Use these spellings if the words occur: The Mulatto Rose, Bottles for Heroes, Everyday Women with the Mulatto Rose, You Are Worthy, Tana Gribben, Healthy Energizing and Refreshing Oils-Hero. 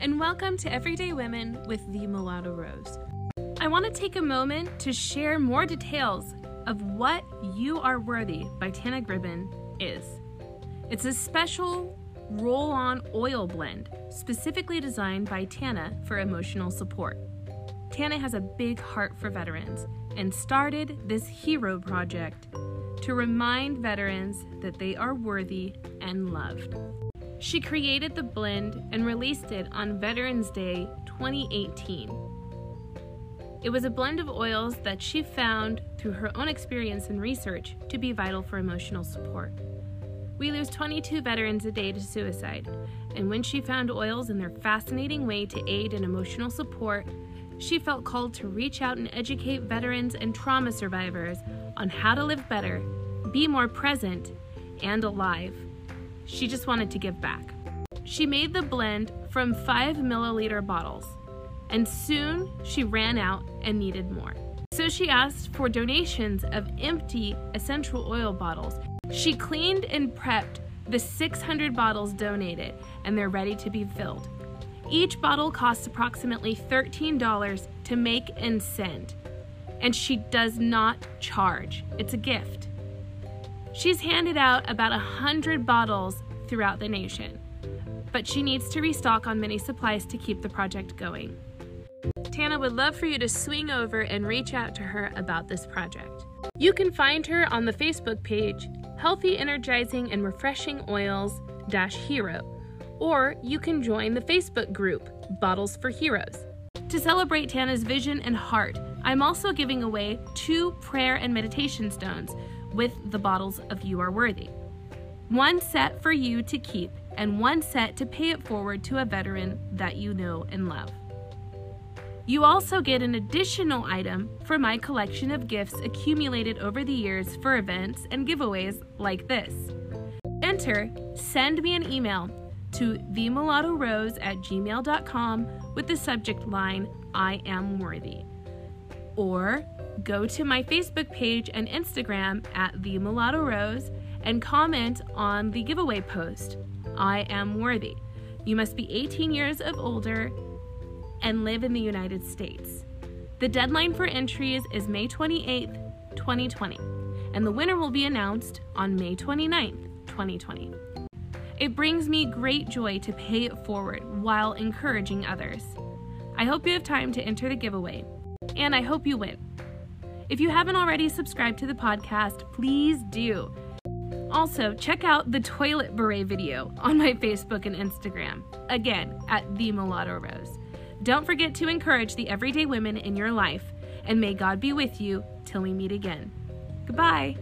and welcome to Everyday Women with the Mulatto Rose. I want to take a moment to share more details of what You Are Worthy by Tana Gribben is. It's a special roll-on oil blend specifically designed by Tana for emotional support. Tana has a big heart for veterans and started this hero project to remind veterans that they are worthy and loved. She created the blend and released it on Veterans Day 2018. It was a blend of oils that she found through her own experience and research to be vital for emotional support. We lose 22 veterans a day to suicide, and when she found oils and their fascinating way to aid in emotional support, she felt called to reach out and educate veterans and trauma survivors on how to live better, be more present, and alive. She just wanted to give back. She made the blend from 5 milliliter bottles, and soon she ran out and needed more. So she asked for donations of empty essential oil bottles. She cleaned and prepped the 600 bottles donated, and they're ready to be filled. Each bottle costs approximately $13 to make and send, and she does not charge. It's a gift. She's handed out about 100 bottles throughout the nation, but she needs to restock on many supplies to keep the project going. Tana would love for you to swing over and reach out to her about this project. You can find her on the Facebook page, Healthy Energizing and Refreshing Oils-Hero, or you can join the Facebook group, Bottles for Heroes. To celebrate Tana's vision and heart, I'm also giving away 2 prayer and meditation stones with the bottles of You Are Worthy. One set for you to keep and one set to pay it forward to a veteran that you know and love. You also get an additional item for my collection of gifts accumulated over the years for events and giveaways like this. Enter, send me an email to themulattorose@gmail.com with the subject line, I am worthy. Or go to my Facebook page and Instagram at The Mulatto Rose and comment on the giveaway post, I am worthy. You must be 18 years or older and live in the United States. The deadline for entries is May 28th, 2020, and the winner will be announced on May 29th, 2020. It brings me great joy to pay it forward while encouraging others. I hope you have time to enter the giveaway, and I hope you win. If you haven't already subscribed to the podcast, please do. Also, check out the toilet beret video on my Facebook and Instagram, again, at The Mulatto Rose. Don't forget to encourage the everyday women in your life, and may God be with you till we meet again. Goodbye.